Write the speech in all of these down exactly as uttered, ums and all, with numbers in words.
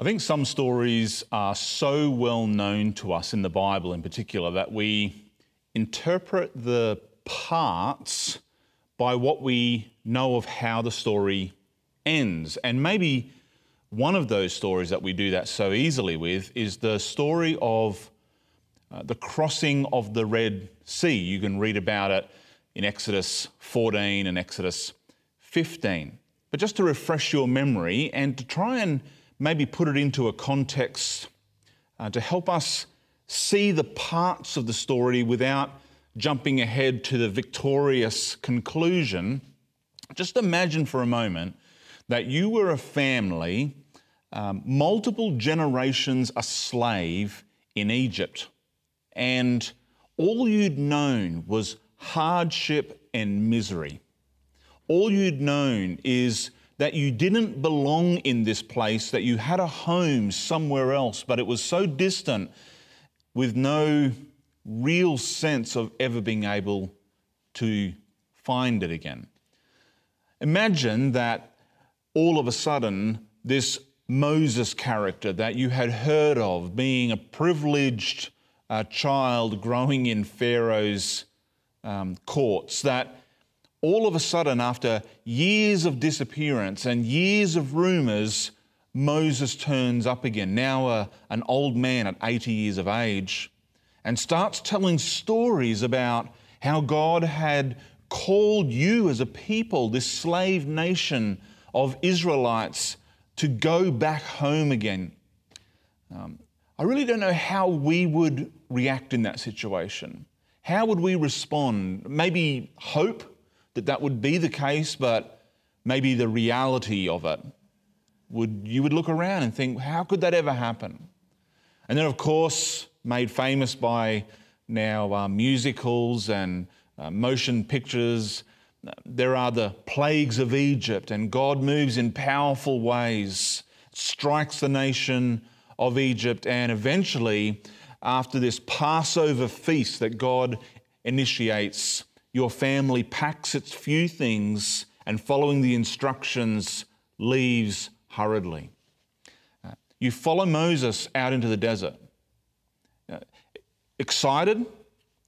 I think some stories are so well known to us in the Bible in particular that we interpret the parts by what we know of how the story ends. And maybe one of those stories that we do that so easily with is the story of uh, the crossing of the Red Sea. You can read about it in Exodus fourteen and Exodus fifteen. But just to refresh your memory and to try and maybe put it into a context uh, to help us see the parts of the story without jumping ahead to the victorious conclusion, just imagine for a moment that you were a family, um, multiple generations a slave in Egypt, and all you'd known was hardship and misery. All you'd known is that you didn't belong in this place, that you had a home somewhere else, but it was so distant with no real sense of ever being able to find it again. Imagine that all of a sudden this Moses character that you had heard of being a privileged uh, child growing in Pharaoh's um, courts, that all of a sudden after years of disappearance and years of rumours, Moses turns up again, now a, an old man at eighty years of age, and starts telling stories about how God had called you as a people, this slave nation of Israelites, to go back home again. Um, I really don't know how we would react in that situation. How would we respond? Maybe hope that that would be the case, but maybe the reality of it. Would, you would look around and think, how could that ever happen? And then, of course, made famous by now uh, musicals and uh, motion pictures. There are the plagues of Egypt, and God moves in powerful ways, strikes the nation of Egypt, and eventually, after this Passover feast that God initiates, your family packs its few things and, following the instructions, leaves hurriedly. Uh, you follow Moses out into the desert. Excited,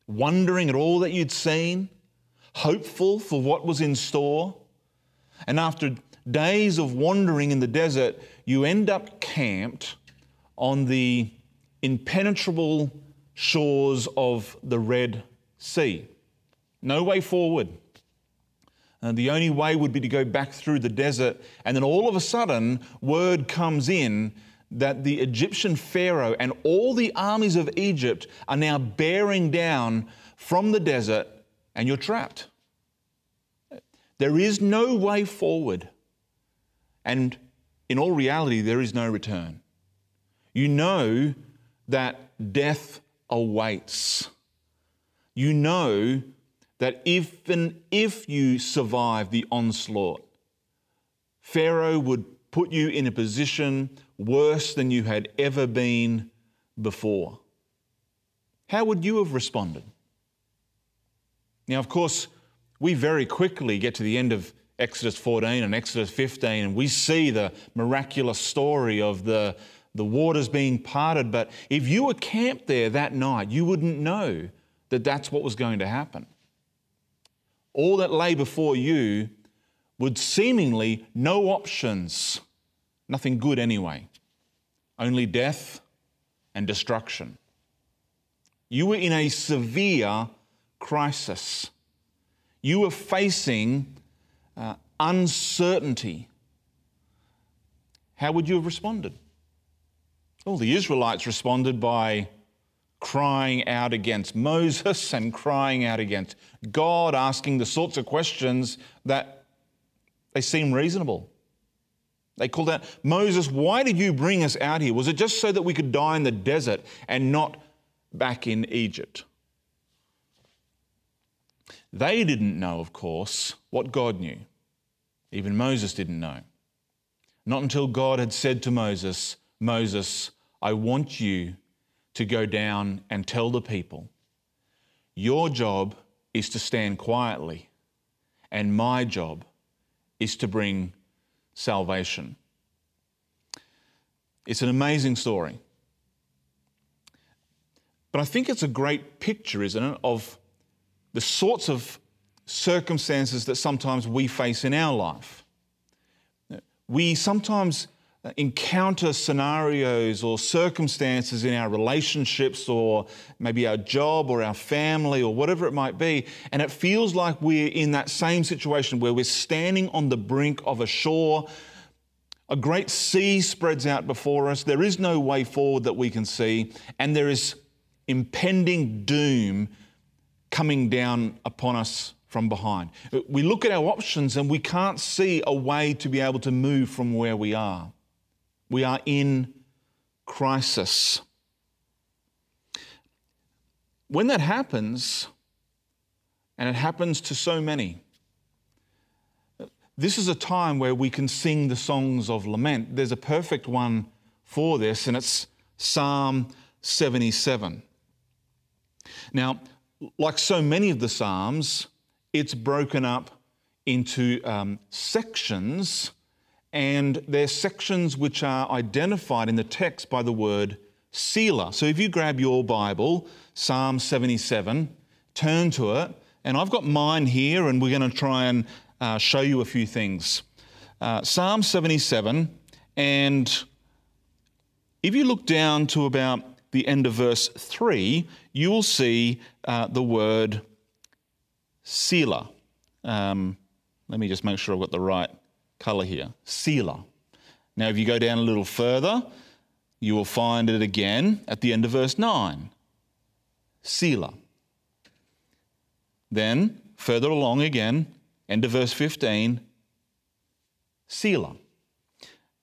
wondering at all that you'd seen, hopeful for what was in store. And after days of wandering in the desert, you end up camped on the impenetrable shores of the Red Sea. No way forward. And the only way would be to go back through the desert. And then all of a sudden, word comes in that the Egyptian Pharaoh and all the armies of Egypt are now bearing down from the desert, and you're trapped. There is no way forward. And in all reality, there is no return. You know that death awaits. You know that even if you survive the onslaught, Pharaoh would put you in a position worse than you had ever been before. How would you have responded? Now, of course, we very quickly get to the end of Exodus fourteen and Exodus fifteen, and we see the miraculous story of the, the waters being parted. But if you were camped there that night, you wouldn't know that that's what was going to happen. All that lay before you would seemingly no options. Nothing good anyway, only death and destruction. You were in a severe crisis. You were facing uh, uncertainty. How would you have responded? Well, the Israelites responded by crying out against Moses and crying out against God, asking the sorts of questions that they seem reasonable. They called out, Moses, why did you bring us out here? Was it just so that we could die in the desert and not back in Egypt? They didn't know, of course, what God knew. Even Moses didn't know. Not until God had said to Moses, Moses, I want you to go down and tell the people, your job is to stand quietly, and my job is to bring salvation. It's an amazing story. But I think it's a great picture, isn't it, of the sorts of circumstances that sometimes we face in our life. We sometimes encounter scenarios or circumstances in our relationships or maybe our job or our family or whatever it might be, and it feels like we're in that same situation where we're standing on the brink of a shore. A great sea spreads out before us. There is no way forward that we can see, and there is impending doom coming down upon us from behind. We look at our options and we can't see a way to be able to move from where we are. We are in crisis. When that happens, and it happens to so many, this is a time where we can sing the songs of lament. There's a perfect one for this, and it's Psalm seventy-seven. Now, like so many of the Psalms, it's broken up into um, sections, and they're sections which are identified in the text by the word Selah. So if you grab your Bible, Psalm seventy-seven, turn to it, and I've got mine here, and we're going to try and uh, show you a few things. Uh, Psalm seventy-seven, and if you look down to about the end of verse three, you will see uh, the word Selah. Um, let me just make sure I've got the right colour here. Selah. Now, if you go down a little further, you will find it again at the end of verse nine. Selah. Then, further along again, end of verse fifteen, Selah.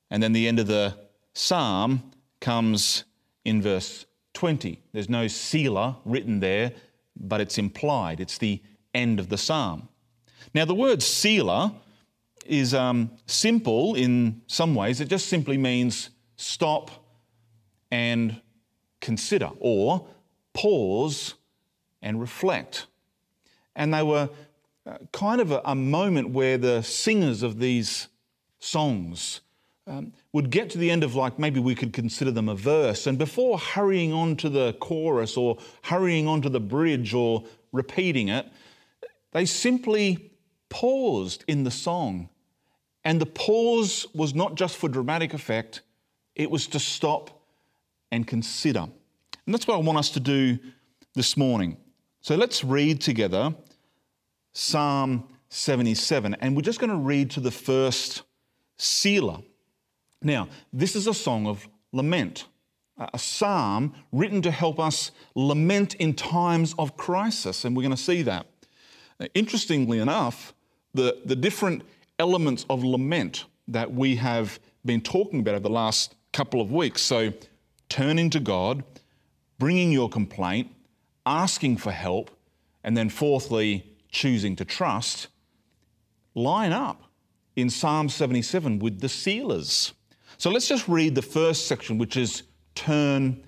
And then the end of the psalm comes in verse twenty. There's no Selah written there, but it's implied. It's the end of the psalm. Now, the word Selah is um, simple in some ways. It just simply means stop and consider, or pause and reflect. And they were kind of a, a moment where the singers of these songs um, would get to the end of, like, maybe we could consider them a verse, and before hurrying on to the chorus or hurrying on to the bridge or repeating it, they simply paused in the song. And the pause was not just for dramatic effect, it was to stop and consider. And that's what I want us to do this morning. So let's read together Psalm seventy-seven, and we're just going to read to the first Selah. Now, this is a song of lament, a psalm written to help us lament in times of crisis, and we're going to see that. Interestingly enough, the, the different elements of lament that we have been talking about over the last couple of weeks, so turning to God, bringing your complaint, asking for help, and then fourthly, choosing to trust, line up in Psalm seventy-seven with the Selahs. So let's just read the first section, which is turn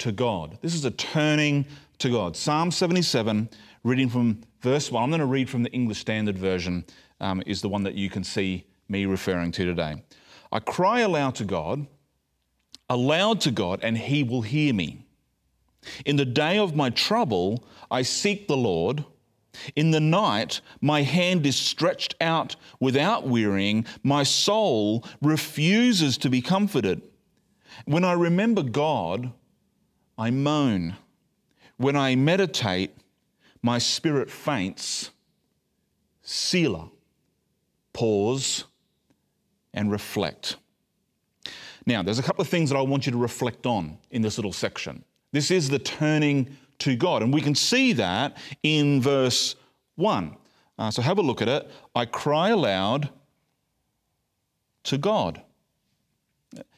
to God. This is a turning to God. Psalm seventy-seven, reading from verse one. I'm going to read from the English Standard Version, um, is the one that you can see me referring to today. I cry aloud to God, aloud to God, and He will hear me. In the day of my trouble, I seek the Lord. In the night, my hand is stretched out without wearying. My soul refuses to be comforted. When I remember God, I moan. When I meditate, my spirit faints. Selah. Pause and reflect. Now, there's a couple of things that I want you to reflect on in this little section. This is the turning to God, and we can see that in verse one. Uh, so have a look at it. I cry aloud to God.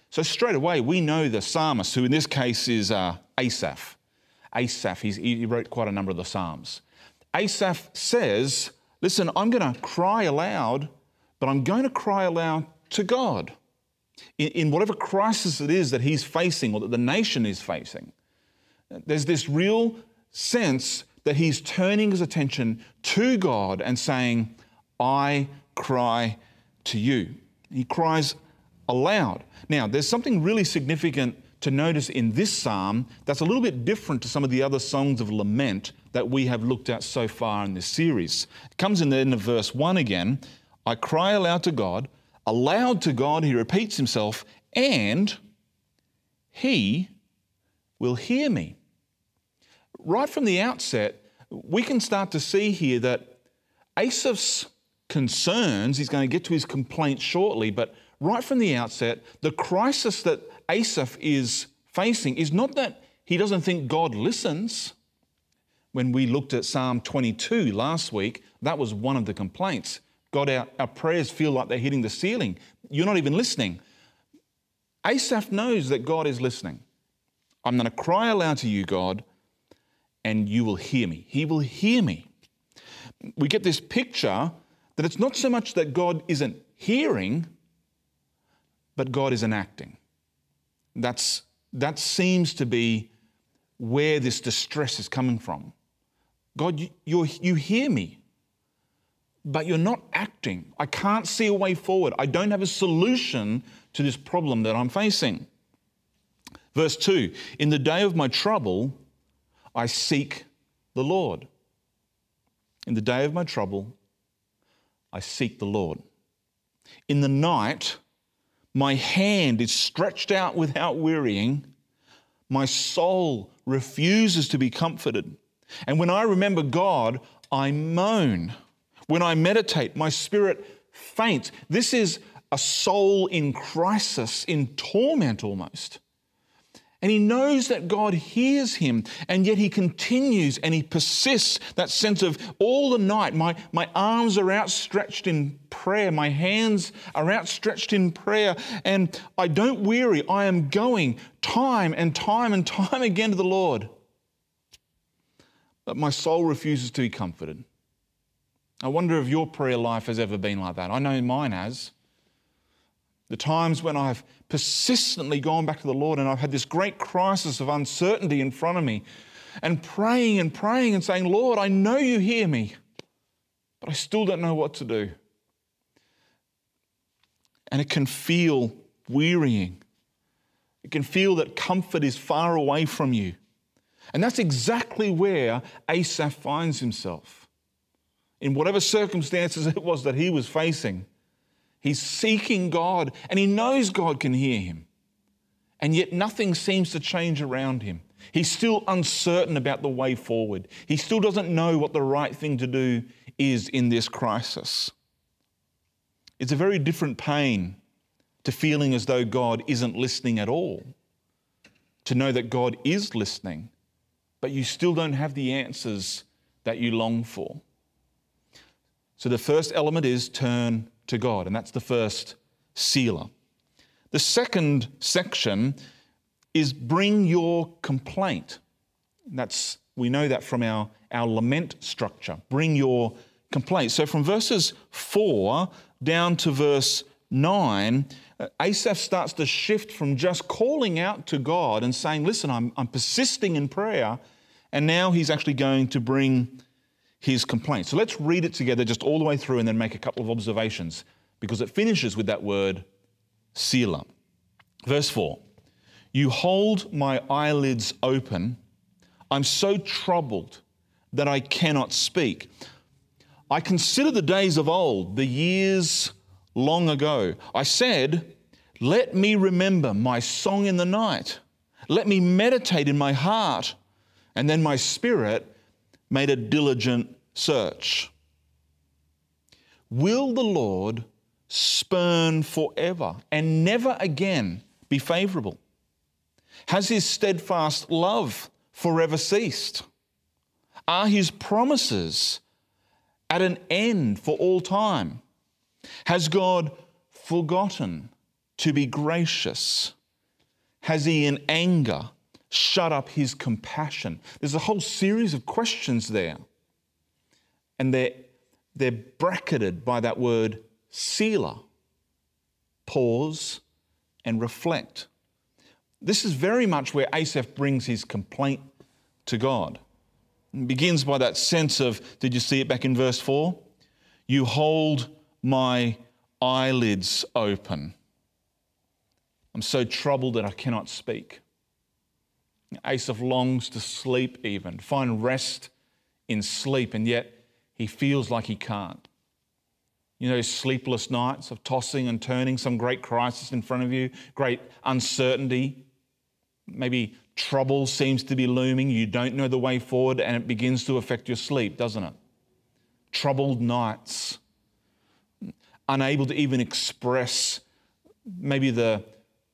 So straight away, we know the psalmist, who in this case is uh, Asaph. Asaph, he's, he wrote quite a number of the Psalms. Asaph says, listen, I'm going to cry aloud, but I'm going to cry aloud to God in, in whatever crisis it is that he's facing or that the nation is facing. There's this real sense that he's turning his attention to God and saying, I cry to you. He cries allowed. Now, there's something really significant to notice in this psalm that's a little bit different to some of the other songs of lament that we have looked at so far in this series. It comes in the end of verse one again. I cry aloud to God. Aloud to God, he repeats himself, and he will hear me. Right from the outset, we can start to see here that Asaph's concerns, he's going to get to his complaint shortly, but right from the outset, the crisis that Asaph is facing is not that he doesn't think God listens. When we looked at Psalm twenty-two last week, that was one of the complaints. God, our, our prayers feel like they're hitting the ceiling. You're not even listening. Asaph knows that God is listening. I'm going to cry aloud to you, God, and you will hear me. He will hear me. We get this picture that it's not so much that God isn't hearing, but God isn't acting. That's, that seems to be where this distress is coming from. God, you, you're, you hear me, but you're not acting. I can't see a way forward. I don't have a solution to this problem that I'm facing. Verse two, in the day of my trouble, I seek the Lord. In the day of my trouble, I seek the Lord. In the night, my hand is stretched out without wearying. My soul refuses to be comforted. And when I remember God, I moan. When I meditate, my spirit faints. This is a soul in crisis, in torment almost. And he knows that God hears him, and yet he continues and he persists. That sense of all the night, my, my arms are outstretched in prayer, my hands are outstretched in prayer, and I don't weary, I am going time and time and time again to the Lord. But my soul refuses to be comforted. I wonder if your prayer life has ever been like that. I know mine has. The times when I've persistently gone back to the Lord and I've had this great crisis of uncertainty in front of me and praying and praying and saying, Lord, I know you hear me, but I still don't know what to do. And it can feel wearying. It can feel that comfort is far away from you. And that's exactly where Asaph finds himself. In whatever circumstances it was that he was facing, he's seeking God, and he knows God can hear him. And yet nothing seems to change around him. He's still uncertain about the way forward. He still doesn't know what the right thing to do is in this crisis. It's a very different pain to feeling as though God isn't listening at all, to know that God is listening, but you still don't have the answers that you long for. So the first element is turn to God, and that's the first Selah. The second section is bring your complaint. That's, we know that from our, our lament structure, bring your complaint. So from verses four down to verse nine, Asaph starts to shift from just calling out to God and saying, listen, I'm, I'm persisting in prayer, and now he's actually going to bring his complaint. So let's read it together just all the way through and then make a couple of observations because it finishes with that word, Selah. Verse four, you hold my eyelids open. I'm so troubled that I cannot speak. I consider the days of old, the years long ago. I said, let me remember my song in the night. Let me meditate in my heart. And then my spirit made a diligent search. Will the Lord spurn forever and never again be favorable? Has his steadfast love forever ceased? Are his promises at an end for all time? Has God forgotten to be gracious? Has he in anger shut up his compassion? There's a whole series of questions there. And they're, they're bracketed by that word, Selah. Pause and reflect. This is very much where Asaph brings his complaint to God. It begins by that sense of, did you see it back in verse four? You hold my eyelids open. I'm so troubled that I cannot speak. Asaph longs to sleep even, find rest in sleep, and yet he feels like he can't. You know, sleepless nights of tossing and turning, some great crisis in front of you, great uncertainty, maybe trouble seems to be looming, you don't know the way forward, and it begins to affect your sleep, doesn't it? Troubled nights, unable to even express maybe the,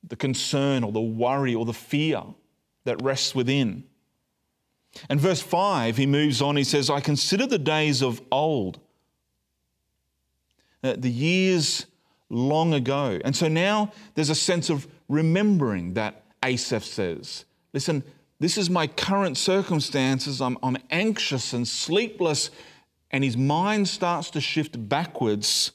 the concern or the worry or the fear that rests within. And verse five, he moves on, he says, I consider the days of old, uh, the years long ago. And so now there's a sense of remembering that Asaph says. Listen, this is my current circumstances. I'm, I'm anxious and sleepless. And his mind starts to shift backwards.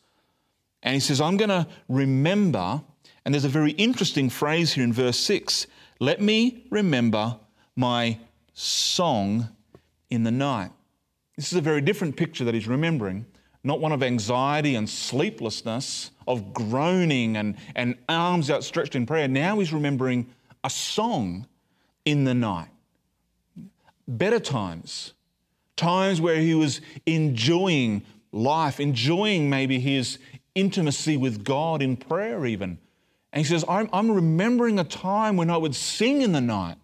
And he says, I'm going to remember. And there's a very interesting phrase here in verse six. Let me remember my song in the night. This is a very different picture that he's remembering. Not one of anxiety and sleeplessness, of groaning and, and arms outstretched in prayer. Now he's remembering a song in the night. Better times. Times where he was enjoying life, enjoying maybe his intimacy with God in prayer even. And he says, I'm, I'm remembering a time when I would sing in the night.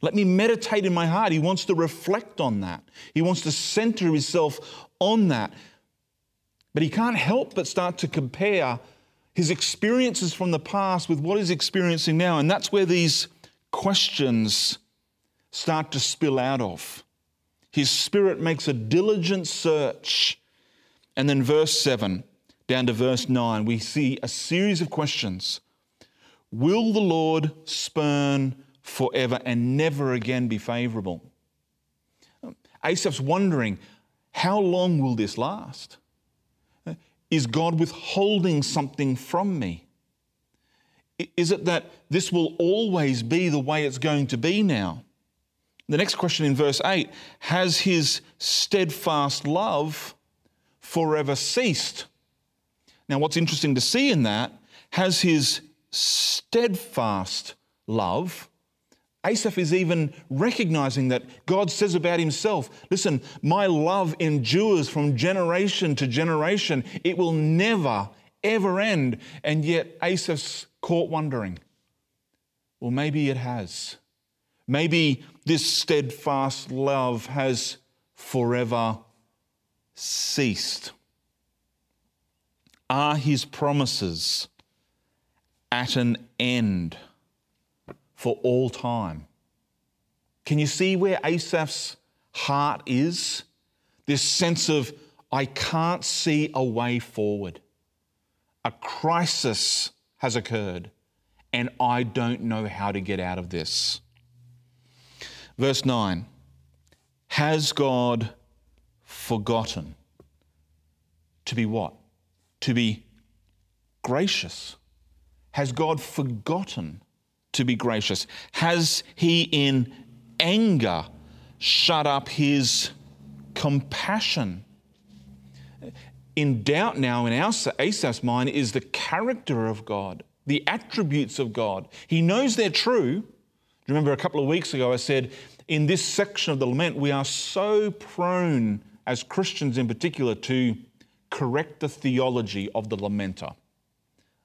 Let me meditate in my heart. He wants to reflect on that. He wants to center himself on that. But he can't help but start to compare his experiences from the past with what he's experiencing now. And that's where these questions start to spill out of. His spirit makes a diligent search. And then verse seven down to verse nine, we see a series of questions. Will the Lord spurn forever and never again be favorable? Asaph's wondering, how long will this last? Is God withholding something from me? Is it that this will always be the way it's going to be now? The next question in verse eight, has his steadfast love forever ceased? Now, what's interesting to see in that, has his steadfast love, Asaph is even recognizing that God says about himself, listen, my love endures from generation to generation. It will never, ever end. And yet Asaph's caught wondering, well, maybe it has. Maybe this steadfast love has forever ceased. Are his promises at an end for all time? Can you see where Asaph's heart is? This sense of, I can't see a way forward. A crisis has occurred and I don't know how to get out of this. Verse nine, has God forgotten to be what? To be gracious. Has God forgotten to be gracious? Has he in anger shut up his compassion? In doubt now in our, Asaph's mind is the character of God, the attributes of God. He knows they're true. Remember a couple of weeks ago I said, in this section of the lament, we are so prone as Christians in particular to correct the theology of the lamenter.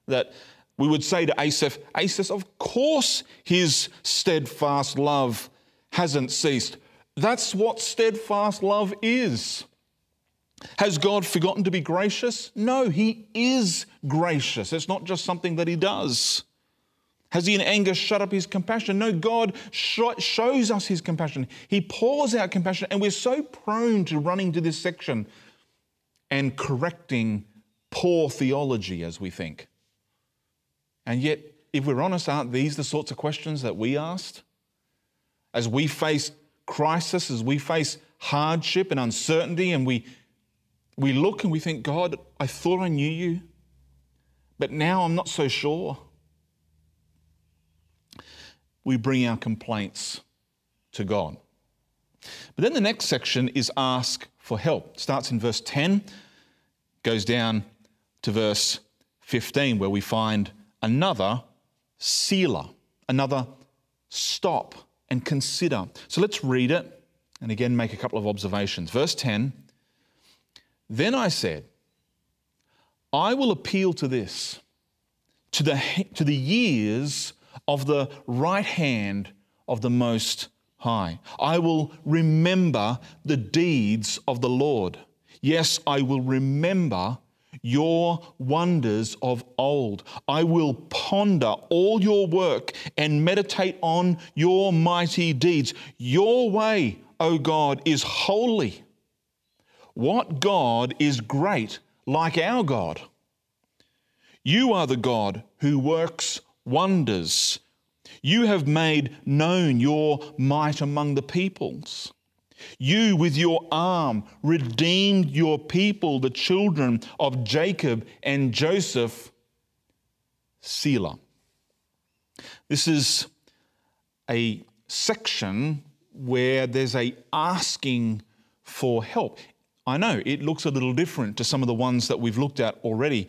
That we would say to Asaph, Asaph, of course his steadfast love hasn't ceased. That's what steadfast love is. Has God forgotten to be gracious? No, he is gracious. It's not just something that he does. Has he in anger shut up his compassion? No, God sh- shows us his compassion. He pours out compassion, and we're so prone to running to this section and correcting poor theology as we think. And yet, if we're honest, aren't these the sorts of questions that we asked? As we face crisis, as we face hardship and uncertainty, and we, we look and we think, God, I thought I knew you, but now I'm not so sure. We bring our complaints to God. But then the next section is ask for help. It starts in verse ten, goes down to verse fifteen, where we find another Selah, another stop and consider. So let's read it and again make a couple of observations. Verse ten, then I said, I will appeal to this, to the, to the years of the right hand of the Most High. I will remember the deeds of the Lord. Yes, I will remember your wonders of old. I will ponder all your work and meditate on your mighty deeds. Your way, O God, is holy. What God is great like our God? You are the God who works wonders. You have made known your might among the peoples. You with your arm redeemed your people, the children of Jacob and Joseph. Selah. This is a section where there's a asking for help. I know it looks a little different to some of the ones that we've looked at already.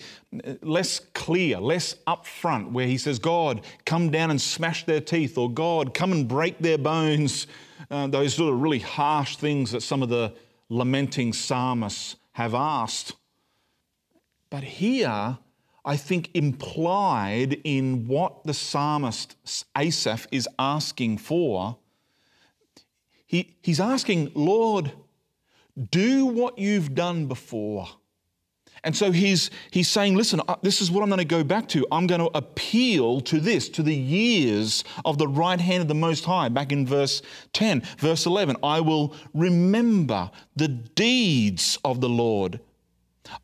Less clear, less upfront, where he says, God, come down and smash their teeth, or God, come and break their bones. Uh, those sort of really harsh things that some of the lamenting psalmists have asked. But here, I think implied in what the psalmist Asaph is asking for, he, he's asking, Lord, do what you've done before. And so he's, he's saying, listen, this is what I'm going to go back to. I'm going to appeal to this, to the years of the right hand of the Most High, back in verse ten. Verse eleven, I will remember the deeds of the Lord.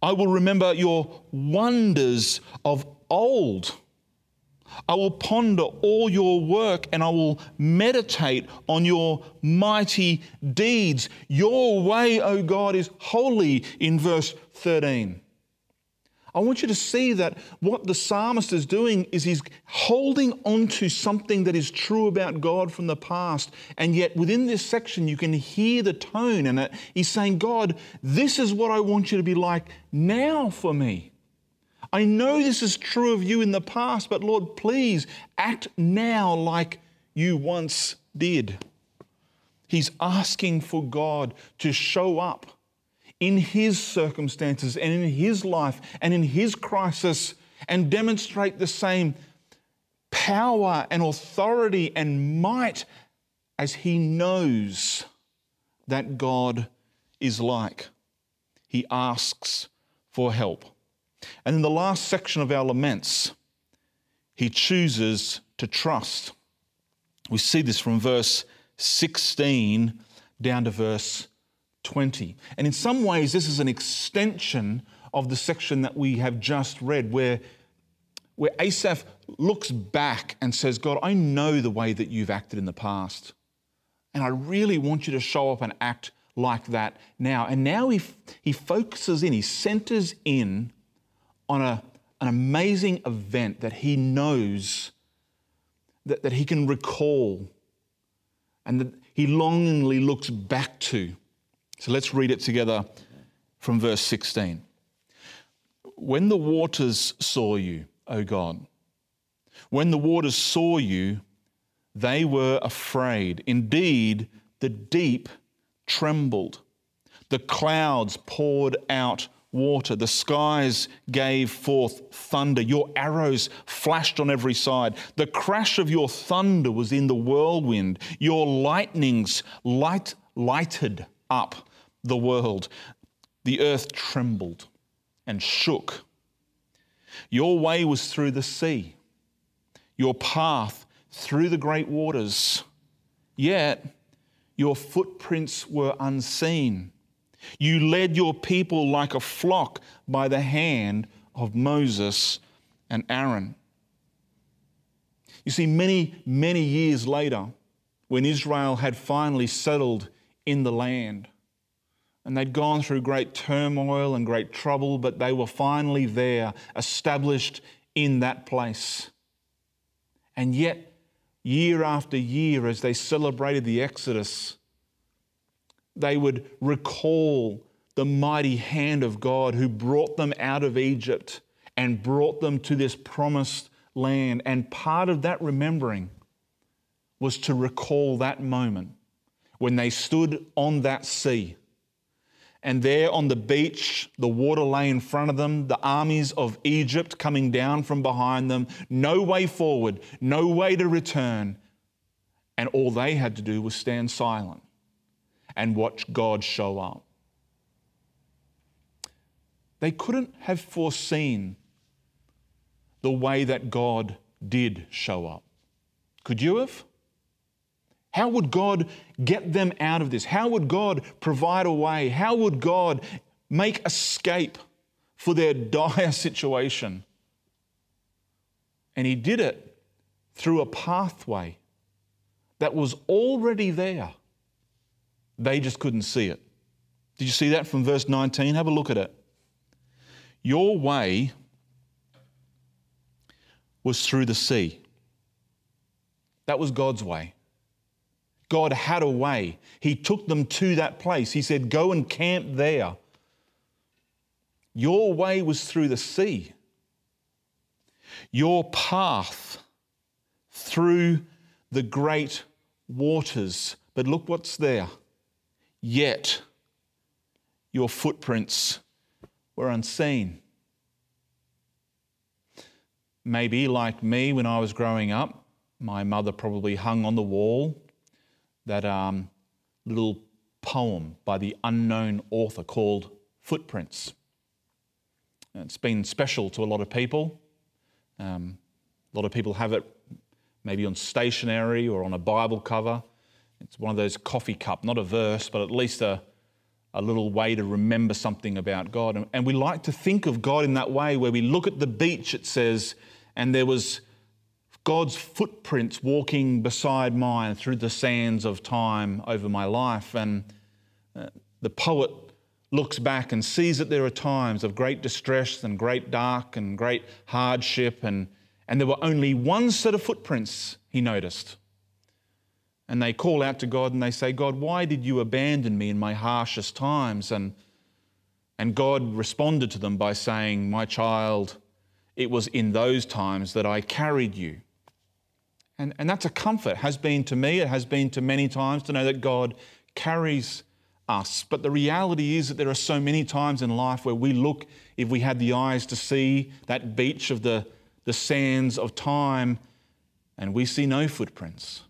I will remember your wonders of old. I will ponder all your work and I will meditate on your mighty deeds. Your way, O God, is holy, in verse thirteen. I want you to see that what the psalmist is doing is he's holding on to something that is true about God from the past. And yet within this section, you can hear the tone and he's saying, God, this is what I want you to be like now for me. I know this is true of you in the past, but Lord, please act now like you once did. He's asking for God to show up in his circumstances and in his life and in his crisis and demonstrate the same power and authority and might as he knows that God is like. He asks for help. And in the last section of our laments, he chooses to trust. We see this from verse sixteen down to verse twenty. And in some ways, this is an extension of the section that we have just read, where, where Asaph looks back and says, God, I know the way that you've acted in the past, and I really want you to show up and act like that now. And now he, he focuses in, he centers in on a, an amazing event that he knows, that, that he can recall, and that he longingly looks back to. So let's read it together from verse sixteen. When the waters saw you, O God, when the waters saw you, they were afraid. Indeed, the deep trembled. The clouds poured out water, the skies gave forth thunder, your arrows flashed on every side. The crash of your thunder was in the whirlwind, your lightnings light, lighted up the world. The earth trembled and shook. Your way was through the sea, your path through the great waters, yet your footprints were unseen. You led your people like a flock by the hand of Moses and Aaron. You see, many, many years later, when Israel had finally settled in the land, and they'd gone through great turmoil and great trouble, but they were finally there, established in that place. And yet, year after year, as they celebrated the Exodus, they would recall the mighty hand of God who brought them out of Egypt and brought them to this promised land. And part of that remembering was to recall that moment when they stood on that sea. And there on the beach, the water lay in front of them, the armies of Egypt coming down from behind them, no way forward, no way to return. And all they had to do was stand silent and watch God show up. They couldn't have foreseen the way that God did show up. Could you have? How would God get them out of this? How would God provide a way? How would God make escape for their dire situation? And He did it through a pathway that was already there. They just couldn't see it. Did you see that from verse nineteen? Have a look at it. Your way was through the sea. That was God's way. God had a way. He took them to that place. He said, go and camp there. Your way was through the sea. Your path through the great waters. But look what's there. Yet your footprints were unseen. Maybe like me when I was growing up, my mother probably hung on the wall that um, little poem by the unknown author called Footprints. It's been special to a lot of people. Um, a lot of people have it maybe on stationery or on a Bible cover. It's one of those coffee cup, not a verse, but at least a, a little way to remember something about God. And, and we like to think of God in that way where we look at the beach, it says, and there was God's footprints walking beside mine through the sands of time over my life. And uh, the poet looks back and sees that there are times of great distress and great dark and great hardship. And, and there were only one set of footprints he noticed. And they call out to God and they say, God, why did you abandon me in my harshest times? And, and God responded to them by saying, my child, it was in those times that I carried you. And, and that's a comfort. It has been to me, it has been to many times, to know that God carries us. But the reality is that there are so many times in life where we look, if we had the eyes to see that beach of the, the sands of time, and we see no footprints.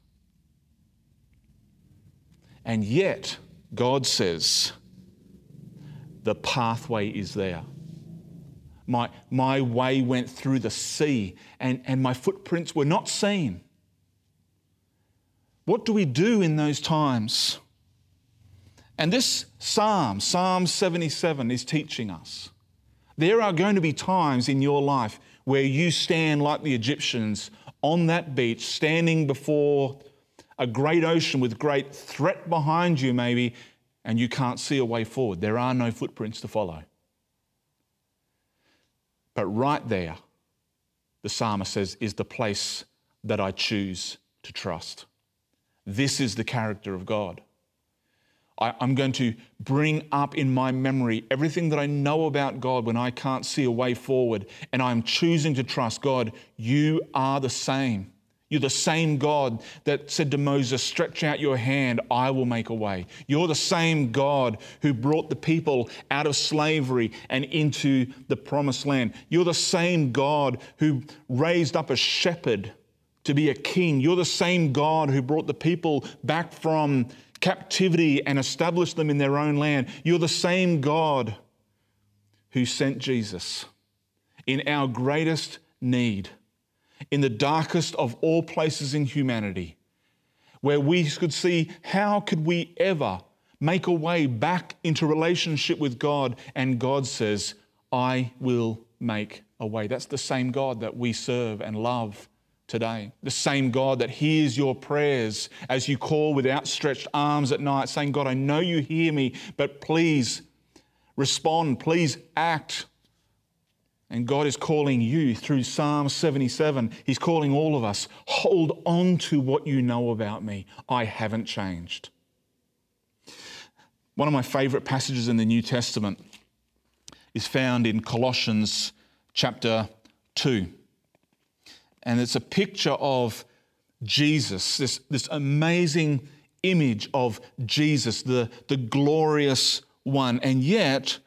And yet, God says, the pathway is there. My, my way went through the sea, and, and my footprints were not seen. What do we do in those times? And this psalm, Psalm seventy-seven, is teaching us. There are going to be times in your life where you stand like the Egyptians on that beach, standing before a great ocean with great threat behind you maybe, and you can't see a way forward. There are no footprints to follow. But right there, the psalmist says, is the place that I choose to trust. This is the character of God. I, I'm going to bring up in my memory everything that I know about God when I can't see a way forward, and I'm choosing to trust God. You are the same. You're the same God that said to Moses, stretch out your hand, I will make a way. You're the same God who brought the people out of slavery and into the promised land. You're the same God who raised up a shepherd to be a king. You're the same God who brought the people back from captivity and established them in their own land. You're the same God who sent Jesus in our greatest need, in the darkest of all places in humanity, where we could see how could we ever make a way back into relationship with God, and God says, I will make a way. That's the same God that we serve and love today. The same God that hears your prayers as you call with outstretched arms at night, saying, God, I know you hear me, but please respond, please act. And God is calling you through Psalm seventy-seven. He's calling all of us, hold on to what you know about me. I haven't changed. One of my favorite passages in the New Testament is found in Colossians chapter two. And it's a picture of Jesus, this, this amazing image of Jesus, the, the glorious one. And yet,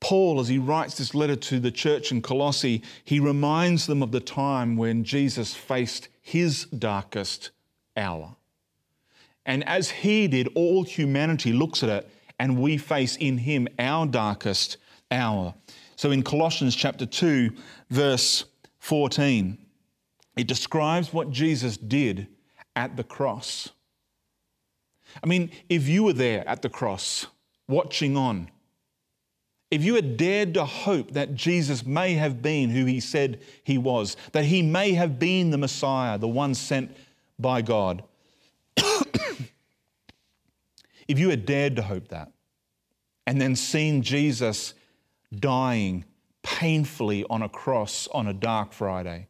Paul, as he writes this letter to the church in Colossae, he reminds them of the time when Jesus faced his darkest hour. And as he did, all humanity looks at it, and we face in him our darkest hour. So in Colossians chapter two, verse fourteen, it describes what Jesus did at the cross. I mean, if you were there at the cross, watching on, if you had dared to hope that Jesus may have been who he said he was, that he may have been the Messiah, the one sent by God, if you had dared to hope that and then seen Jesus dying painfully on a cross on a dark Friday,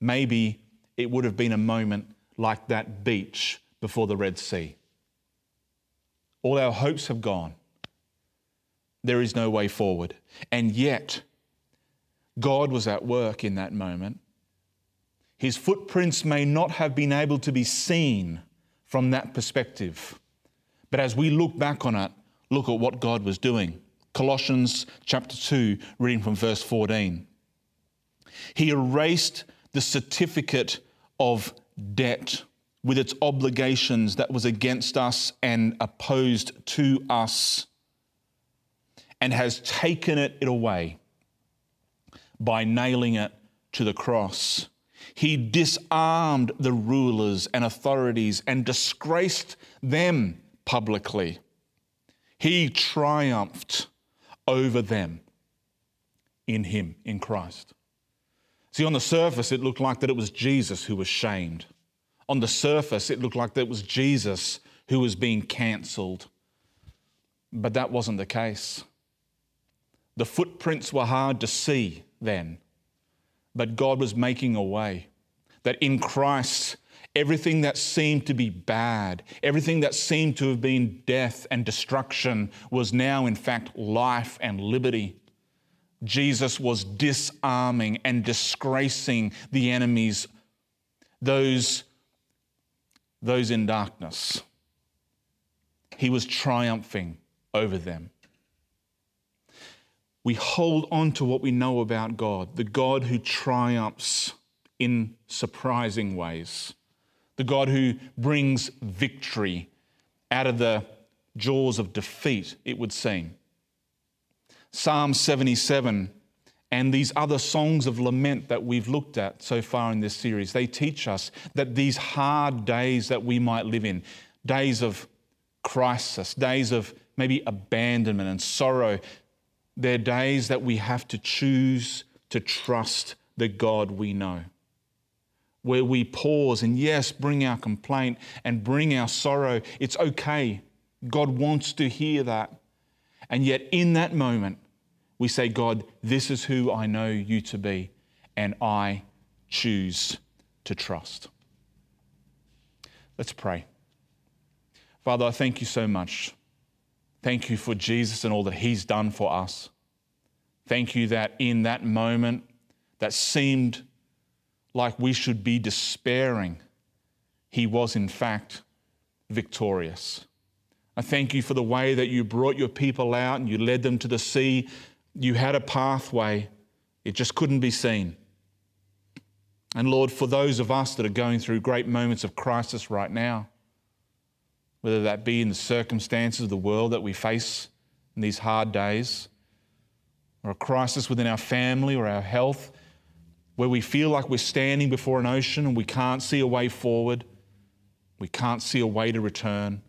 maybe it would have been a moment like that beach before the Red Sea. All our hopes have gone. There is no way forward. And yet, God was at work in that moment. His footprints may not have been able to be seen from that perspective. But as we look back on it, look at what God was doing. Colossians chapter two, reading from verse fourteen. He erased the certificate of debt with its obligations that was against us and opposed to us, and has taken it away by nailing it to the cross. He disarmed the rulers and authorities and disgraced them publicly. He triumphed over them in him, in Christ. See, on the surface, it looked like that it was Jesus who was shamed. On the surface, it looked like that it was Jesus who was being cancelled. But that wasn't the case. The footprints were hard to see then, but God was making a way that in Christ, everything that seemed to be bad, everything that seemed to have been death and destruction was now in fact life and liberty. Jesus was disarming and disgracing the enemies, those, those in darkness. He was triumphing over them. We hold on to what we know about God, the God who triumphs in surprising ways, the God who brings victory out of the jaws of defeat, it would seem. Psalm seventy-seven and these other songs of lament that we've looked at so far in this series, they teach us that these hard days that we might live in, days of crisis, days of maybe abandonment and sorrow, they're days that we have to choose to trust the God we know, where we pause and, yes, bring our complaint and bring our sorrow. It's okay. God wants to hear that. And yet in that moment, we say, God, this is who I know you to be, and I choose to trust. Let's pray. Father, I thank you so much. Thank you for Jesus and all that he's done for us. Thank you that in that moment that seemed like we should be despairing, he was in fact victorious. I thank you for the way that you brought your people out and you led them to the sea. You had a pathway. It just couldn't be seen. And Lord, for those of us that are going through great moments of crisis right now, whether that be in the circumstances of the world that we face in these hard days, or a crisis within our family or our health, where we feel like we're standing before an ocean and we can't see a way forward, we can't see a way to return.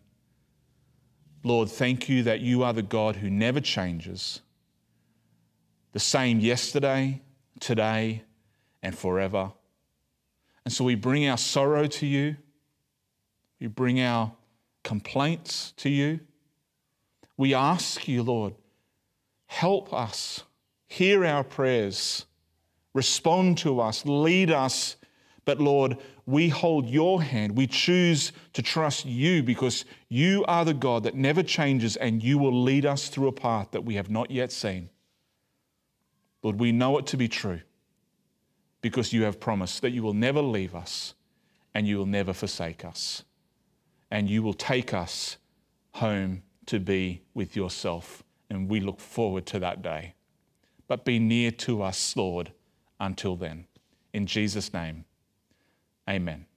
Lord, thank you that you are the God who never changes, the same yesterday, today, and forever. And so we bring our sorrow to you, we bring our complaints to you. We ask you, Lord, help us, hear our prayers, respond to us, lead us. But Lord, we hold your hand. We choose to trust you because you are the God that never changes and you will lead us through a path that we have not yet seen. Lord, we know it to be true. because you have promised that you will never leave us and you will never forsake us, and you will take us home to be with yourself, and we look forward to that day. But be near to us, Lord, until then. In Jesus' name, amen.